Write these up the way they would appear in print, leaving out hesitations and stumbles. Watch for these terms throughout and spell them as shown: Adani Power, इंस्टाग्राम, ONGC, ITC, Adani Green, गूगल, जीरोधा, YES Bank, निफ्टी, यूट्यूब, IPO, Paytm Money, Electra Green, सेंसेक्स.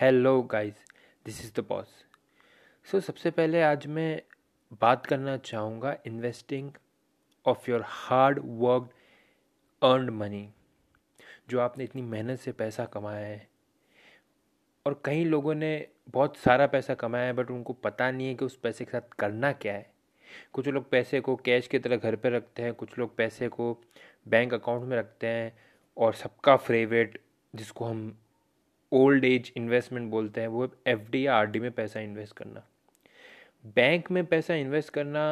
Hello guys, this is the boss. So सबसे पहले आज मैं बात करना चाहूँगा investing of your hard work earned money, जो आपने इतनी मेहनत से पैसा कमाया है। और कई लोगों ने बहुत सारा पैसा कमाया है बट उनको पता नहीं है कि उस पैसे के साथ करना क्या है। कुछ लोग पैसे को कैश की तरह घर पे रखते हैं, कुछ लोग पैसे को बैंक अकाउंट में रखते हैं, और सबका फेवरेट जिसको हम ओल्ड एज इन्वेस्टमेंट बोलते हैं वो एफडी या आरडी में पैसा इन्वेस्ट करना। बैंक में पैसा इन्वेस्ट करना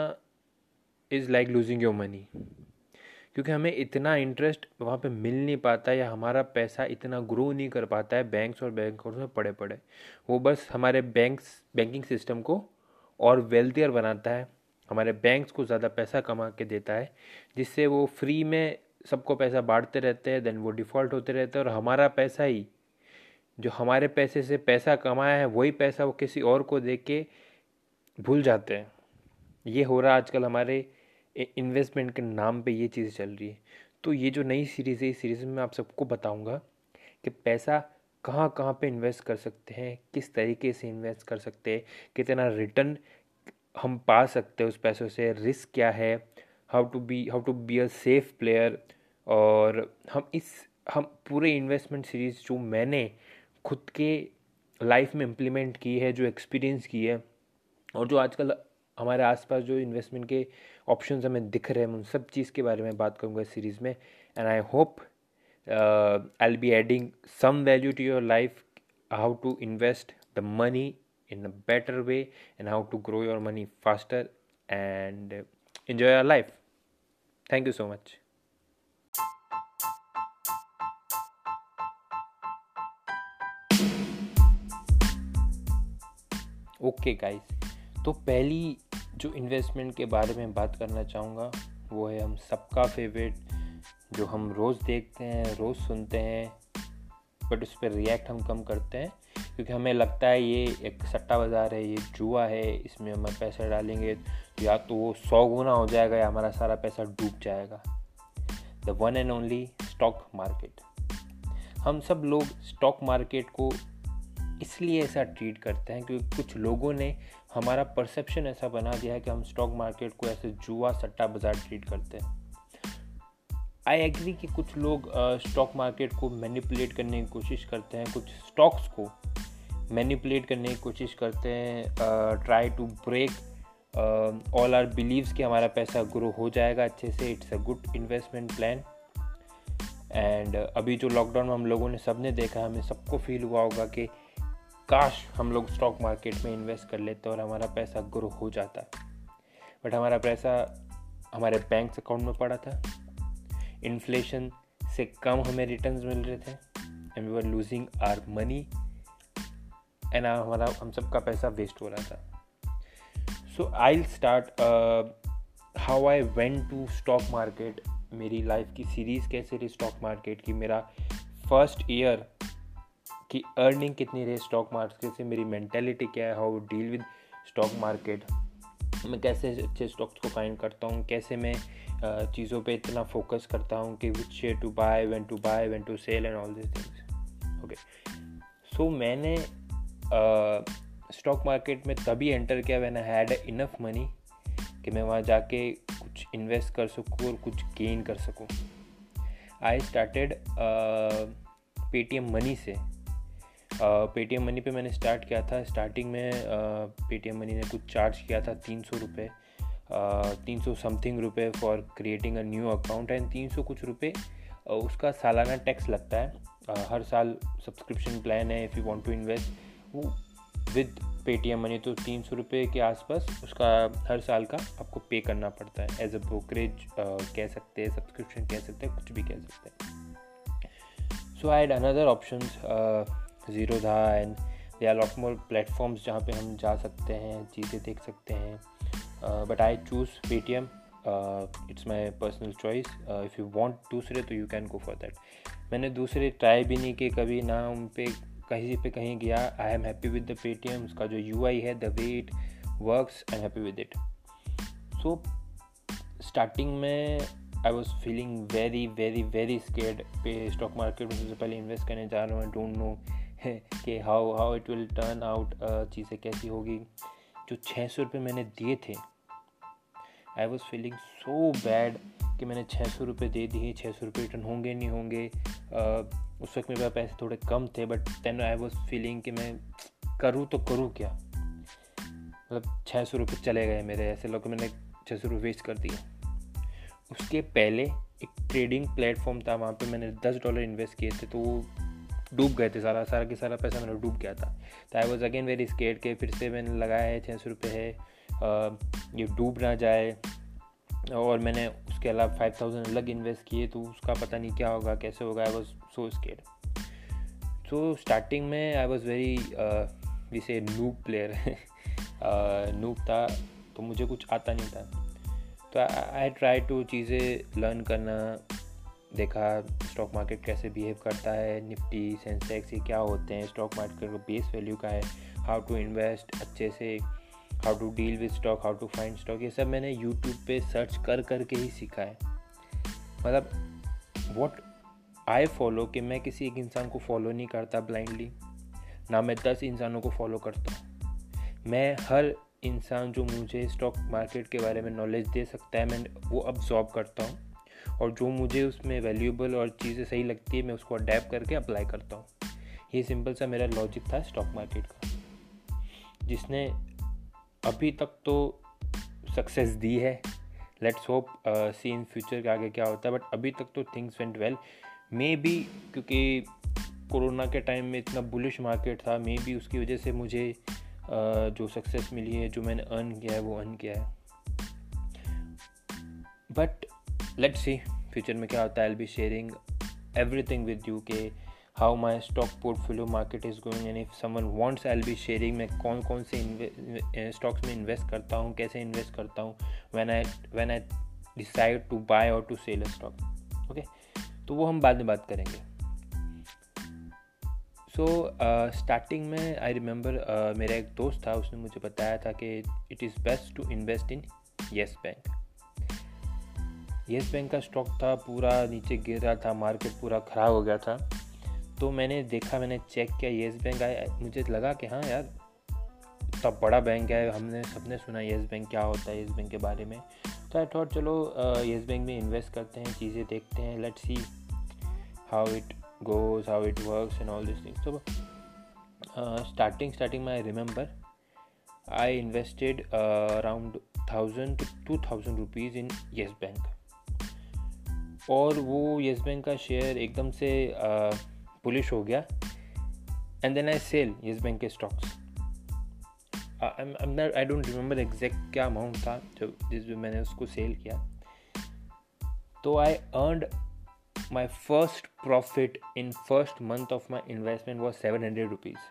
is like losing your money, क्योंकि हमें इतना इंटरेस्ट वहाँ पे मिल नहीं पाता या हमारा पैसा इतना ग्रो नहीं कर पाता है बैंक्स में पड़े पड़े। वो बस हमारे बैंकिंग सिस्टम को और वेल्थियर बनाता है, हमारे बैंक्स को ज़्यादा पैसा कमा के देता है, जिससे वो फ्री में सबको पैसा बांटते रहते हैं, देन वो डिफ़ॉल्ट होते रहते हैं। और हमारा पैसा ही, जो हमारे पैसे से पैसा कमाया है, वही पैसा वो किसी और को दे के भूल जाते हैं। ये हो रहा आजकल हमारे इन्वेस्टमेंट के नाम पे, ये चीज़ चल रही है। तो ये जो नई सीरीज़ है, इस सीरीज़ में मैं आप सबको बताऊंगा कि पैसा कहाँ कहाँ पे इन्वेस्ट कर सकते हैं, किस तरीके से इन्वेस्ट कर सकते हैं, कितना रिटर्न हम पा सकते हैं उस पैसों से, रिस्क क्या है, how to be a safe player. और हम पूरे इन्वेस्टमेंट सीरीज़ जो मैंने खुद के लाइफ में इम्प्लीमेंट की है, जो एक्सपीरियंस की है, और जो आजकल हमारे आसपास जो इन्वेस्टमेंट के ऑप्शंस हमें दिख रहे हैं, उन सब चीज़ के बारे में बात करूँगा इस सीरीज़ में। And I hope I will be adding some value to your life, how to invest the money in a better way and how to grow your money faster and enjoy your life. Thank you so much. Okay guys, तो पहली जो investment के बारे में बात करना चाहूँगा वो है हम सबका फेवरेट, जो हम रोज़ देखते हैं, रोज़ सुनते हैं, बट उस पर रिएक्ट हम कम करते हैं, क्योंकि हमें लगता है ये एक सट्टा बाज़ार है, ये जुआ है, इसमें हम पैसा डालेंगे तो या तो वो 100 गुना हो जाएगा या हमारा सारा पैसा डूब जाएगा। The one and only stock market. हम सब लोग स्टॉक मार्केट को इसलिए ऐसा ट्रीट करते हैं क्योंकि कुछ लोगों ने हमारा परसेप्शन ऐसा बना दिया है कि हम स्टॉक मार्केट को ऐसे जुआ सट्टा बाज़ार ट्रीट करते हैं। आई एग्री कि कुछ लोग स्टॉक मार्केट को मैनिपुलेट करने की कोशिश करते हैं, कुछ स्टॉक्स को मैनिपुलेट करने की कोशिश करते हैं, try to break all our believes कि हमारा पैसा ग्रो हो जाएगा अच्छे से। It's a good investment plan. And अभी जो लॉकडाउन में हम लोगों ने सबने देखा, हमें सबको फील हुआ होगा कि काश हम लोग स्टॉक मार्केट में इन्वेस्ट कर लेते और हमारा पैसा ग्रो हो जाता, बट हमारा पैसा हमारे बैंक अकाउंट में पड़ा था, इन्फ्लेशन से कम हमें रिटर्न्स मिल रहे थे, and we were losing our money, and हम सबका पैसा वेस्ट हो रहा था। So I will start how I went to stock market. मेरी लाइफ की सीरीज़ कैसे रही स्टॉक मार्केट की, मेरा फर्स्ट ईयर कि अर्निंग कितनी रही स्टॉक मार्केट से, मेरी मेंटेलिटी क्या है, how deal with stock market, मैं कैसे अच्छे स्टॉक्स को फाइंड करता हूँ, कैसे मैं चीज़ों पे इतना फोकस करता हूँ कि which share to buy, when to buy, when to sell and all this things. Okay, so मैंने स्टॉक मार्केट में तभी एंटर किया when I had enough money कि मैं वहाँ जाके कुछ इन्वेस्ट कर सकूँ और कुछ गेन कर सकूँ। आई स्टार्टेड पेटीएम मनी से। पेटीएम मनी पे मैंने स्टार्ट किया था। स्टार्टिंग में पेटीएम मनी ने कुछ चार्ज किया था 300 रुपये, 300 something रुपये for creating a new account, and 300 कुछ रुपये उसका सालाना टैक्स लगता है। हर साल सब्सक्रिप्शन प्लान है, if you want to invest with Paytm money तो 300 रुपये के आसपास उसका हर साल का आपको पे करना पड़ता है, एज अ ब्रोकरेज कह सकते हैं, सब्सक्रिप्शन कह सकते हैं, कुछ भी कह सकते हैं। So I had another options, जीरोधा, and they are lot more platforms जहाँ पे हम जा सकते हैं, चीज़ें देख सकते हैं, but I choose Paytm. It's my personal choice. If you want दूसरे तो you can go for that. मैंने दूसरे ट्राई भी नहीं किए कभी, ना उन पे कहीं पे कहीं गया। I am happy with the Paytm, उसका जो यूआई है, the way it works, I am happy with it. So starting में I was feeling very very very scared पे स्टॉक मार्केट में सबसे पहले इन्वेस्ट करने जा रहा हूँ, आई डोंट नो है कि how it will turn out, चीज़ें कैसी होगी। जो 600 रुपये मैंने दिए थे, I was feeling so bad कि मैंने 600 रुपये दे दिए, 600 रुपये रिटर्न होंगे नहीं होंगे। उस वक्त मेरे पास पैसे थोड़े कम थे, but then I was feeling कि मैं करूँ तो करूँ क्या, मतलब 600 रुपये चले गए मेरे, ऐसे लोग मैंने 600 रुपये वेस्ट कर दिए। उसके पहले एक ट्रेडिंग प्लेटफॉर्म था, वहाँ पे मैंने $10 इन्वेस्ट किए थे, तो वो डूब गए थे, सारा पैसा मेरा डूब गया था। तो I was again very scared के फिर से मैंने लगाया है, 600 रुपये है, ये डूब ना जाए। और मैंने उसके अलावा 5,000 अलग इन्वेस्ट किए, तो उसका पता नहीं क्या होगा कैसे होगा। I was so scared. So starting में आई वॉज वेरी जैसे नूब प्लेयर, नूब था, तो मुझे कुछ आता नहीं था। तो आई ट्राई टू चीज़ें लर्न करना, देखा स्टॉक मार्केट कैसे बिहेव करता है, निफ्टी सेंसेक्स ये क्या होते हैं, स्टॉक मार्केट का बेस वैल्यू का है, हाउ टू इन्वेस्ट अच्छे से, how to deal with stock, how to find stock, ये सब मैंने यूट्यूब पे सर्च करके ही सीखा है। मतलब व्हाट आई फॉलो, कि मैं किसी एक इंसान को फॉलो नहीं करता ब्लाइंडली, ना मैं 10 इंसानों को फॉलो करता हूँ। मैं हर इंसान जो मुझे स्टॉक मार्केट के बारे में नॉलेज दे सकता है, मैं वो अब्जॉर्ब करता हूँ, और जो मुझे उसमें वैल्यूएबल और चीज़ें सही लगती है, मैं उसको अडेप्ट करके अप्लाई करता हूँ। ये सिंपल सा मेरा लॉजिक था स्टॉक मार्केट का, जिसने अभी तक तो सक्सेस दी है। Let's hope see in future के आगे क्या होता है, बट अभी तक तो things went well. Maybe क्योंकि कोरोना के टाइम में इतना बुलिश मार्केट था, मे बी उसकी वजह से मुझे जो सक्सेस मिली है, जो मैंने अर्न किया है वो अर्न किया है। बट लेट्स सी फ्यूचर में क्या होता है। I will be sharing everything with you के how my stock portfolio market is going, and if someone wants I will be sharing मैं कौन कौन से स्टॉक्स में इन्वेस्ट करता हूँ, कैसे इन्वेस्ट करता हूँ, when I decide to buy और to sell a stock. Okay, तो वो हम बाद में बात करेंगे। सो स्टार्टिंग में आई रिमेंबर मेरा एक दोस्त था, उसने मुझे बताया था कि it is best to invest in yes bank. Yes bank का स्टॉक था, पूरा नीचे गिर रहा था, मार्केट पूरा ख़राब हो गया था। तो मैंने देखा, मैंने चेक किया येस बैंक आया, मुझे लगा कि हाँ यार इतना बड़ा बैंक है, हमने सबने सुना येस बैंक क्या होता है, येस बैंक के बारे में। तो आई थॉट चलो येस बैंक में इन्वेस्ट करते हैं, चीज़ें देखते हैं, let's see how it goes, how it works and all these things. So starting I remember I invested around 1,000 to 2,000 rupees in YES Bank, और वो YES Bank का शेयर एकदम से bullish हो गया, and then I sell YES Bank के stocks. I don't remember exact क्या amount था जिस भी मैंने उसको sell किया। तो I earned my first profit in first month of my investment was 700 rupees.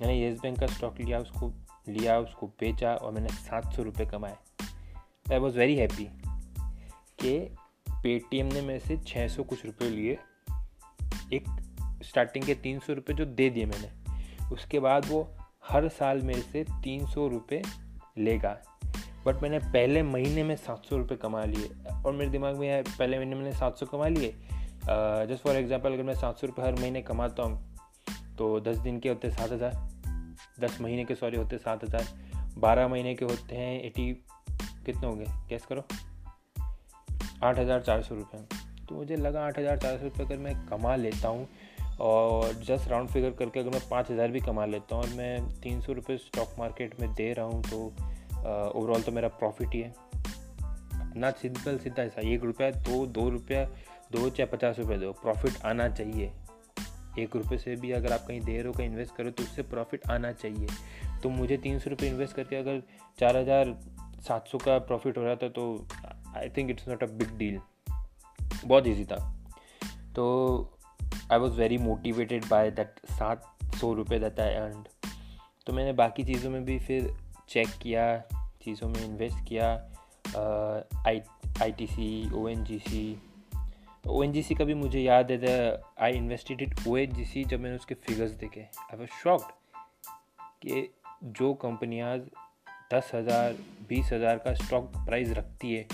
मैंने येस बैंक का स्टॉक लिया उसको बेचा और मैंने 700 रुपये कमाए। आई वॉज वेरी हैप्पी कि पेटीएम ने मेरे से 600 कुछ रुपये लिए, एक स्टार्टिंग के 300 रुपये जो दे दिए मैंने, उसके बाद वो हर साल मेरे से 300 रुपये लेगा, बट मैंने पहले महीने में 700 रुपये कमा लिए। और मेरे दिमाग में है पहले महीने मैंने 700 कमा लिए, जस्ट फॉर एग्जांपल अगर मैं 700 रुपये हर महीने कमाता हूँ तो 10 दिन के होते 7,000, 10 महीने के होते 7,000, 12 महीने के होते हैं 80, कितने होंगे गैस करो, 8,400 रुपये। तो मुझे लगा 8,400 रुपये अगर मैं कमा लेता हूँ और जस्ट राउंड फिगर करके अगर मैं 5,000 भी कमा लेता हूँ और मैं 300 रुपये स्टॉक मार्केट में दे रहा हूँ, तो ओवरऑल तो मेरा प्रॉफिट ही है ना। सिंपल सीधा ऐसा, 1 रुपया दो या 50 रुपये दो, प्रॉफिट आना चाहिए। 1 रुपये से भी अगर आप कहीं दे रहे हो, कहीं इन्वेस्ट करो, तो उससे प्रॉफिट आना चाहिए। तो मुझे 300 रुपये इन्वेस्ट करके अगर 4,700 का प्रॉफिट हो रहा था, तो I think it's not a big deal, बहुत ईजी था। तो I was very motivated by that 700 रुपये दैट आई अर्नड। तो मैंने बाकी चीज़ों में भी फिर चेक किया, चीज़ों में इन्वेस्ट किया, ITC, ONGC। ONGC का भी मुझे याद है, आई इन्वेस्टेड इन ONGC जब मैंने उसके फिगर्स देखे। आई वाज शॉक्ड कि जो कंपनियाँ 10,000, 20,000 का स्टॉक प्राइस रखती है,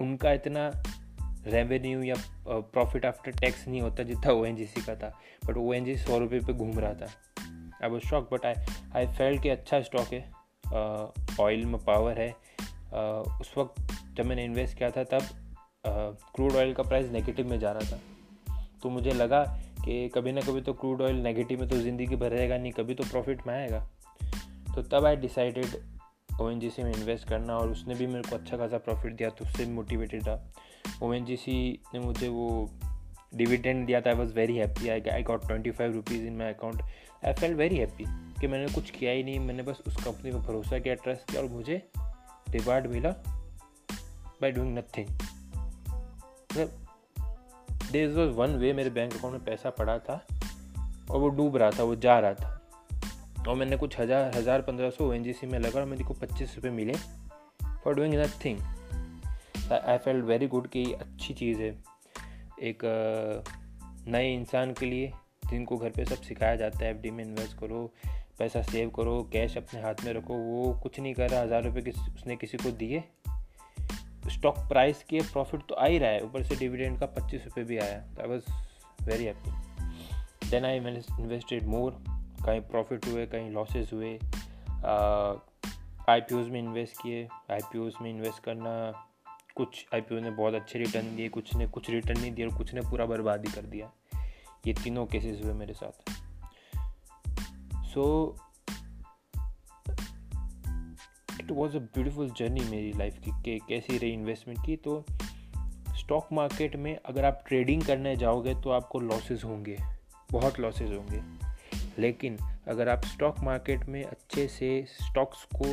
उनका इतना रेवेन्यू या प्रॉफिट आफ्टर टैक्स नहीं होता जितना ओएनजीसी का था, बट ओएनजीसी 100 रुपये पे घूम रहा था। I was shocked, but I felt कि अच्छा स्टॉक है, ऑयल में पावर है। उस वक्त जब मैंने इन्वेस्ट किया था तब क्रूड ऑयल का प्राइस नेगेटिव में जा रहा था, तो मुझे लगा कि कभी ना कभी तो क्रूड ऑयल नेगेटिव में तो ज़िंदगी भर रहेगा नहीं, कभी तो प्रॉफिट में आएगा। तो तब आई डिसाइडेड ONGC में इन्वेस्ट करना, और उसने भी मेरे को अच्छा खासा प्रॉफिट दिया, तो उससे मोटिवेटेड रहा। ONGC ने मुझे वो डिविडेंड दिया था, I was very happy, I got 25 rupees in my account. I felt very happy कि मैंने कुछ किया ही नहीं, मैंने बस उस कंपनी पर भरोसा किया, ट्रस्ट किया, और मुझे रिवार्ड मिला by doing nothing. There was one way, मेरे बैंक अकाउंट में पैसा पड़ा था और वो डूब रहा था, वो जा रहा था, और मैंने कुछ हज़ार 1500 ONGC में लगा और मेरे को 25 रुपये मिले for doing nothing. I felt very good कि अच्छी चीज़ है एक नए इंसान के लिए, जिनको घर पे सब सिखाया जाता है FD में इन्वेस्ट करो, पैसा सेव करो, कैश अपने हाथ में रखो, वो कुछ नहीं कर रहा। 1000 रुपये उसने किसी को दिए, स्टॉक प्राइस के प्रॉफिट तो आ ही रहा है, ऊपर से डिविडेंड का 25 रुपये भी आया। I was very happy. Then I invested more, कहीं प्रॉफिट हुए, कहीं लॉसेस हुए। IPOs में इन्वेस्ट किए। IPOs में इन्वेस्ट करना, कुछ IPO ने बहुत अच्छे रिटर्न दिए, कुछ ने कुछ रिटर्न नहीं दिए, और कुछ ने पूरा बर्बादी कर दिया। ये तीनों केसेस हुए मेरे साथ। So it was a beautiful journey मेरी लाइफ की, कि कैसी रही इन्वेस्टमेंट की। तो स्टॉक मार्केट में अगर आप ट्रेडिंग करने जाओगे तो आपको लॉसेस होंगे, बहुत लॉसेस होंगे, लेकिन अगर आप स्टॉक मार्केट में अच्छे से स्टॉक्स को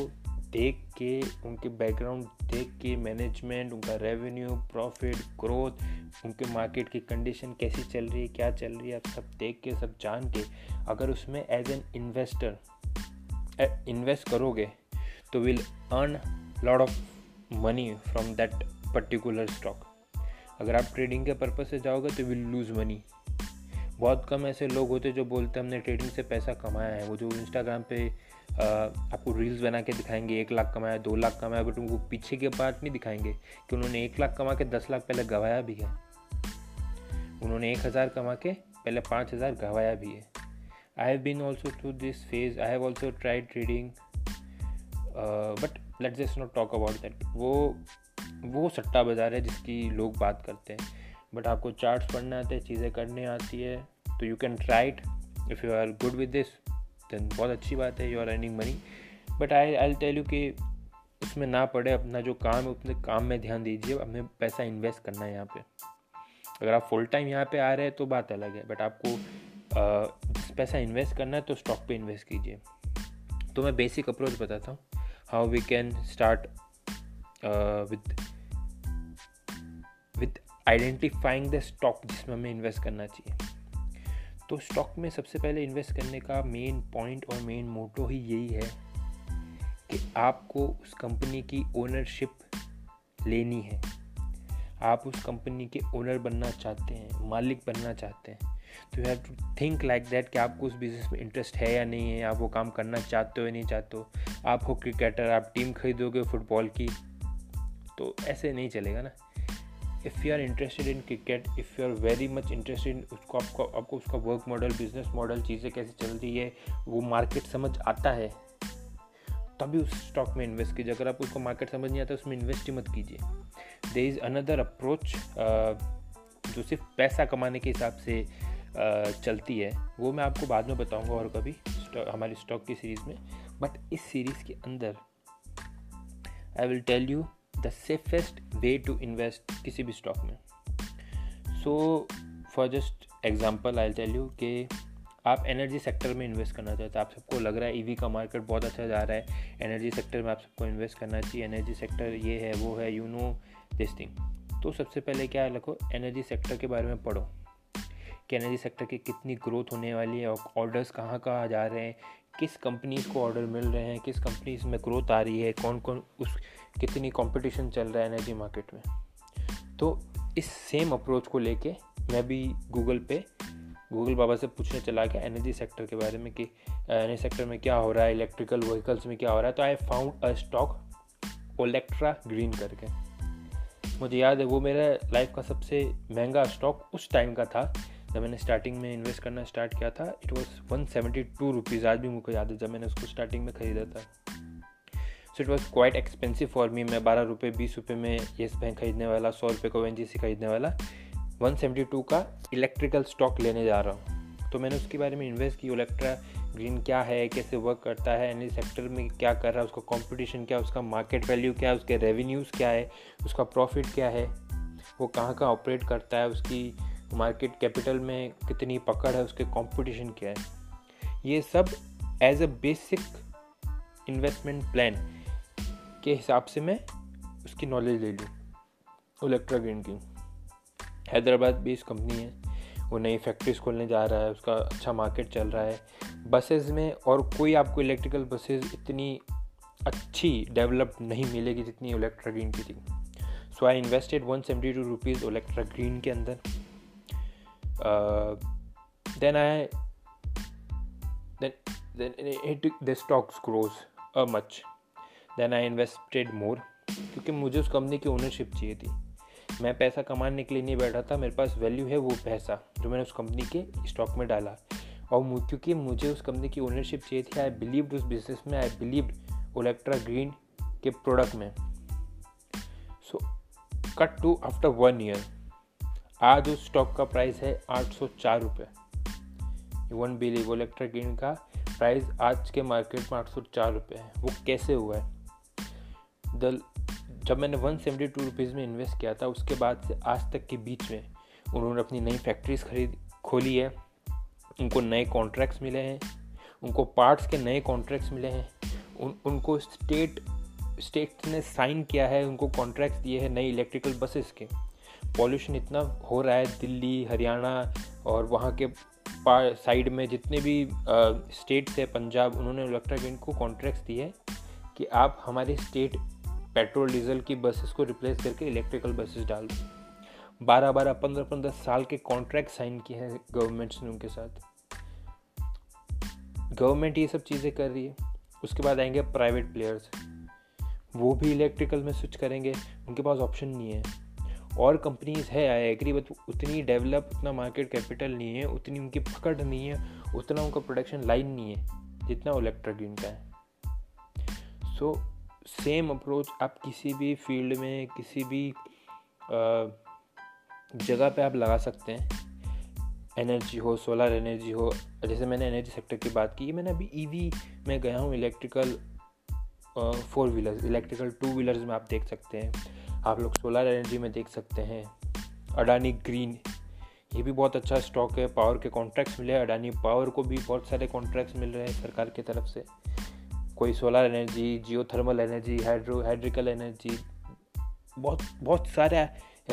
देख के, उनके बैकग्राउंड देख के, मैनेजमेंट, उनका रेवेन्यू, प्रॉफिट, ग्रोथ, उनके मार्केट की कंडीशन कैसी चल रही है, क्या चल रही है, आप सब देख के, सब जान के अगर उसमें एज एन इन्वेस्टर इन्वेस्ट करोगे तो will earn lot of money from that particular stock. अगर आप ट्रेडिंग के पर्पज़ से जाओगे तो विल लूज़ मनी। बहुत कम ऐसे लोग होते जो बोलते हमने ट्रेडिंग से पैसा कमाया है। वो जो इंस्टाग्राम पे आपको रील्स बना के दिखाएंगे 1 लाख कमाया, 2 लाख कमाया, बट उनको पीछे के बात नहीं दिखाएंगे कि उन्होंने 1 लाख कमा के 10 लाख पहले गवाया भी है, उन्होंने 1,000 कमा के पहले 5,000 गवाया भी है। I have been also through this phase, I have also tried trading, but let's just not talk about that. वो सट्टा बाजार है जिसकी लोग बात करते हैं, बट आपको चार्ट्स पढ़ने आते हैं, चीज़ें करने आती है, तो you can try it. If you are good with this then बहुत अच्छी बात है, you are earning money. But I tell you कि उसमें ना पड़े, अपना जो काम है अपने काम में ध्यान दीजिए। हमें पैसा इन्वेस्ट करना है यहाँ पे। अगर आप फुल टाइम यहाँ पे आ रहे हैं तो बात अलग है, बट आपको पैसा इन्वेस्ट करना है तो स्टॉक पे इन्वेस्ट कीजिए। तो मैं बेसिक अप्रोच बताता हूँ, how we can start with identifying the stock जिसमें हमें इन्वेस्ट करना चाहिए। तो स्टॉक में सबसे पहले इन्वेस्ट करने का मेन पॉइंट और मेन मोटो ही यही है कि आपको उस कंपनी की ओनरशिप लेनी है, आप उस कंपनी के ओनर बनना चाहते हैं, मालिक बनना चाहते हैं। तो you have to think like that कि आपको उस बिज़नेस में इंटरेस्ट है या नहीं है, आप वो काम करना चाहते हो या नहीं चाहते हो। आप हो क्रिकेटर, आप टीम खरीदोगे फुटबॉल की, तो ऐसे नहीं चलेगा ना। If you are interested in cricket, if you are very much interested in उसको, आपको उसका वर्क मॉडल, बिजनेस मॉडल, चीज़ें कैसे चल रही है, वो मार्केट समझ आता है, तभी उस स्टॉक में इन्वेस्ट कीजिए। अगर आपको उसको मार्केट समझ नहीं आता उसमें इन्वेस्ट ही मत कीजिए। देयर इज़ अनदर अप्रोच जो सिर्फ पैसा कमाने के हिसाब से चलती है, वो मैं आपको बाद में बताऊँगा और कभी हमारी स्टॉक की सीरीज़ में। बट इस सीरीज़ के अंदर I will tell you the safest way to invest किसी भी स्टॉक में। So for just example I tell you कि आप एनर्जी सेक्टर में इन्वेस्ट करना चाहते हैं। आप सबको लग रहा है ईवी का मार्केट बहुत अच्छा जा रहा है, एनर्जी सेक्टर में आप सबको इन्वेस्ट करना चाहिए, एनर्जी सेक्टर ये है वो है, यू नो दिस थिंग। तो सबसे पहले क्या लिखो, एनर्जी सेक्टर के बारे में पढ़ो कि एनर्जी सेक्टर की कितनी ग्रोथ होने वाली है, ऑर्डर्स कहाँ कहाँ जा रहे हैं, किस कंपनीज़ को ऑर्डर मिल रहे हैं, किस कंपनीज में ग्रोथ आ रही है, कौन कौन उस कितनी कंपटीशन चल रहा है एनर्जी मार्केट में। तो इस सेम अप्रोच को लेके मैं भी गूगल बाबा से पूछने चला गया एनर्जी सेक्टर के बारे में कि एनर्जी सेक्टर में क्या हो रहा है, इलेक्ट्रिकल व्हीकल्स में क्या हो रहा है। तो I found a stock, Electra Green करके। मुझे याद है वो मेरा लाइफ का सबसे महंगा स्टॉक उस टाइम का था जब मैंने स्टार्टिंग में इन्वेस्ट करना स्टार्ट किया था। इट वॉज 172 रुपीज़, आज भी मुझको याद है जब मैंने उसको स्टार्टिंग में ख़रीदा था। So it was quite expensive for me. मैं 12 रुपये 20 रुपये में येस बैंक खरीदने वाला, 100 रुपये का ONGC खरीदने वाला 172 का इलेक्ट्रिकल स्टॉक लेने जा रहा हूँ। तो मैंने उसके बारे में इन्वेस्ट की, इलेक्ट्रा ग्रीन क्या है, कैसे वर्क करता है, एनर्जी सेक्टर में क्या कर रहा है, उसका कंपटीशन क्या है, उसका मार्केट वैल्यू क्या है, उसके रेवेन्यूज़ क्या है, उसका प्रॉफिट क्या है, वो कहाँ कहाँ ऑपरेट करता है, उसकी मार्केट कैपिटल में कितनी पकड़ है, उसके कंपटीशन क्या है। ये सब as a basic investment plan के हिसाब से मैं उसकी नॉलेज ले लूँ। इलेक्ट्रा ग्रीन की हैदराबाद बेस्ड कंपनी है, वो नई फैक्ट्रीज खोलने जा रहा है, उसका अच्छा मार्केट चल रहा है। बसेस में और कोई आपको इलेक्ट्रिकल बसेस इतनी अच्छी डेवलप्ड नहीं मिलेगी जितनी इलेक्ट्रा ग्रीन की थी। So I invested 172 rupees Electra Green के अंदर। Then the stocks grows much. Then I invested more क्योंकि मुझे उस कंपनी की ओनरशिप चाहिए थी। मैं पैसा कमाने के लिए नहीं बैठा था, मेरे पास वैल्यू है वो पैसा जो मैंने उस कंपनी के स्टॉक में डाला, और क्योंकि मुझे उस कंपनी की ओनरशिप चाहिए थी। आई बिलीव्ड उस बिजनेस में, आई बिलीव्ड इलेक्ट्रा ग्रीन के प्रोडक्ट में। So cut to after 1 year, आज उस स्टॉक का प्राइस है 804 रुपये। You won't believe, Electra Green का प्राइस आज के मार्केट में 804 रुपये है। वो कैसे हुआ है? जब मैंने 172 रुपीज़ में इन्वेस्ट किया था उसके बाद से आज तक के बीच में उन्होंने अपनी नई फैक्ट्रीज खोली है, उनको नए कॉन्ट्रैक्ट्स मिले हैं, उनको पार्ट्स के नए कॉन्ट्रैक्ट्स मिले हैं, उनको स्टेट ने साइन किया है, उनको कॉन्ट्रैक्ट्स दिए हैं नई इलेक्ट्रिकल बसेस के। पॉल्यूशन इतना हो रहा है दिल्ली, हरियाणा और वहाँ के साइड में जितने भी स्टेट्स है, पंजाब, उन्होंने इलेक्ट्रा ग्रीन को कॉन्ट्रैक्ट्स दिए कि आप हमारे स्टेट पेट्रोल डीजल की बसेस को रिप्लेस करके इलेक्ट्रिकल बसेस डाल दो। 12-15 साल के कॉन्ट्रैक्ट साइन किए हैं गवर्नमेंट्स ने उनके साथ। गवर्नमेंट ये सब चीज़ें कर रही है। उसके बाद आएंगे प्राइवेट प्लेयर्स, वो भी इलेक्ट्रिकल में स्विच करेंगे, उनके पास ऑप्शन नहीं है। और कंपनीज है, आई एग्री, बट उतनी डेवलप, उतना मार्केट कैपिटल नहीं है, उतनी उनकी पकड़ नहीं है, उतना उनका प्रोडक्शन लाइन नहीं है जितना इलेक्ट्रा ग्रीन का है। सो सेम अप्रोच आप किसी भी फील्ड में, किसी भी जगह पे आप लगा सकते हैं। एनर्जी हो, सोलर एनर्जी हो, जैसे मैंने एनर्जी सेक्टर की बात की, मैंने अभी ईवी में गया हूँ, इलेक्ट्रिकल 4 व्हीलर्स, इलेक्ट्रिकल 2 व्हीलर्स में आप देख सकते हैं, आप लोग सोलर एनर्जी में देख सकते हैं। अडानी ग्रीन, ये भी बहुत अच्छा स्टॉक है, पावर के कॉन्ट्रैक्ट्स मिले, अडानी पावर को भी बहुत सारे कॉन्ट्रैक्ट्स मिल रहे हैं सरकार की तरफ से। कोई solar energy, geothermal energy, hydrical energy, बहुत सारे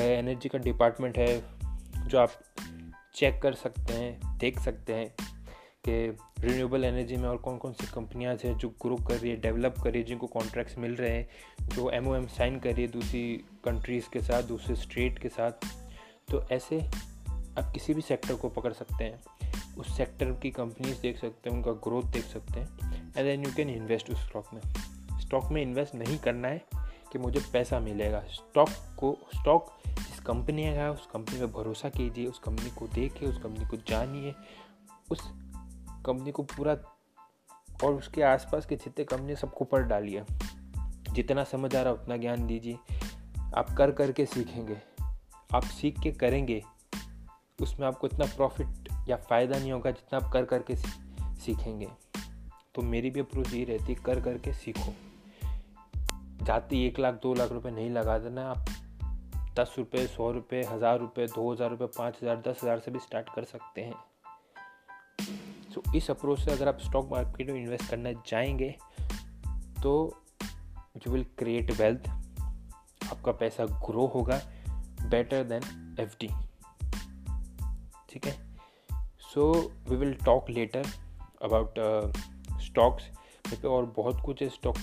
एनर्जी का डिपार्टमेंट है जो आप चेक कर सकते हैं, देख सकते हैं कि रिन्यूएबल एनर्जी में और कौन कौन सी कंपनियाँ हैं जो ग्रो कर रही है, डेवलप कर रही है, जिनको कॉन्ट्रैक्ट्स मिल रहे हैं, जो MOM साइन कर रही है दूसरी कंट्रीज़ के साथ, दूसरे स्टेट के साथ। तो ऐसे आप किसी भी सेक्टर को पकड़ सकते हैं, उस सेक्टर की कंपनीज देख सकते हैं, उनका ग्रोथ देख सकते हैं, and then you can invest उस स्टॉक में। स्टॉक में इन्वेस्ट नहीं करना है कि मुझे पैसा मिलेगा, स्टॉक जिस कंपनी का है उस कंपनी पर भरोसा कीजिए, उस कंपनी को देखिए, उस कंपनी को जानिए, उस कंपनी को पूरा और उसके आसपास के जितने कंपनी सबको पढ़ डालिए, जितना समझ आ रहा उतना ज्ञान दीजिए। आप करके सीखेंगे, आप सीख के करेंगे, उसमें आपको इतना प्रॉफिट या फ़ायदा नहीं होगा जितना आप करके सीखेंगे। तो मेरी भी अप्रोच ये रहती है, करके सीखो। जाती 1 लाख 2 लाख रुपए नहीं लगा देना, आप 10 रुपये, 100 रुपये, 1000 रुपये, 2000 रुपये, 5000, 10000 से भी स्टार्ट कर सकते हैं। तो इस अप्रोच से अगर आप स्टॉक मार्केट में इन्वेस्ट करना जाएंगे तो यू विल क्रिएट वेल्थ, आपका पैसा ग्रो होगा बेटर देन FD। ठीक है, so we will talk later about stocks, मेरे पे और बहुत कुछ है स्टॉक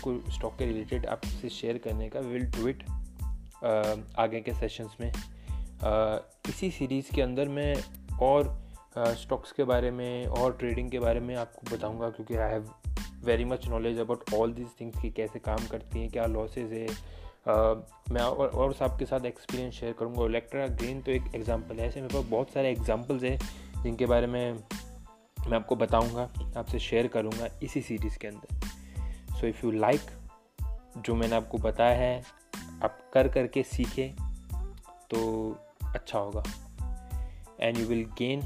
के रिलेटेड आपसे शेयर करने का। वी विल डू इट आगे के सेशंस में। इसी सीरीज़ के अंदर मैं और स्टॉक्स के बारे में और ट्रेडिंग के बारे में आपको बताऊंगा, क्योंकि I have very much knowledge about all this things कि कैसे काम करती हैं, क्या लॉसेज है, मैं और आपके साथ एक्सपीरियंस शेयर करूँगा। इलेक्ट्रा ग्रीन तो एक एग्जांपल है, ऐसे मेरे पास बहुत सारे एग्जांपल्स हैं जिनके बारे में मैं आपको बताऊँगा, आपसे शेयर करूँगा इसी सीरीज़ के अंदर। सो इफ़ यू लाइक जो मैंने आपको बताया है, आप कर करके सीखें तो अच्छा होगा, एंड यू विल गेन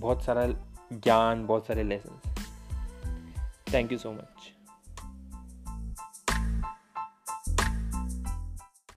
बहुत सारा ज्ञान, बहुत सारे lessons. Thank you so much.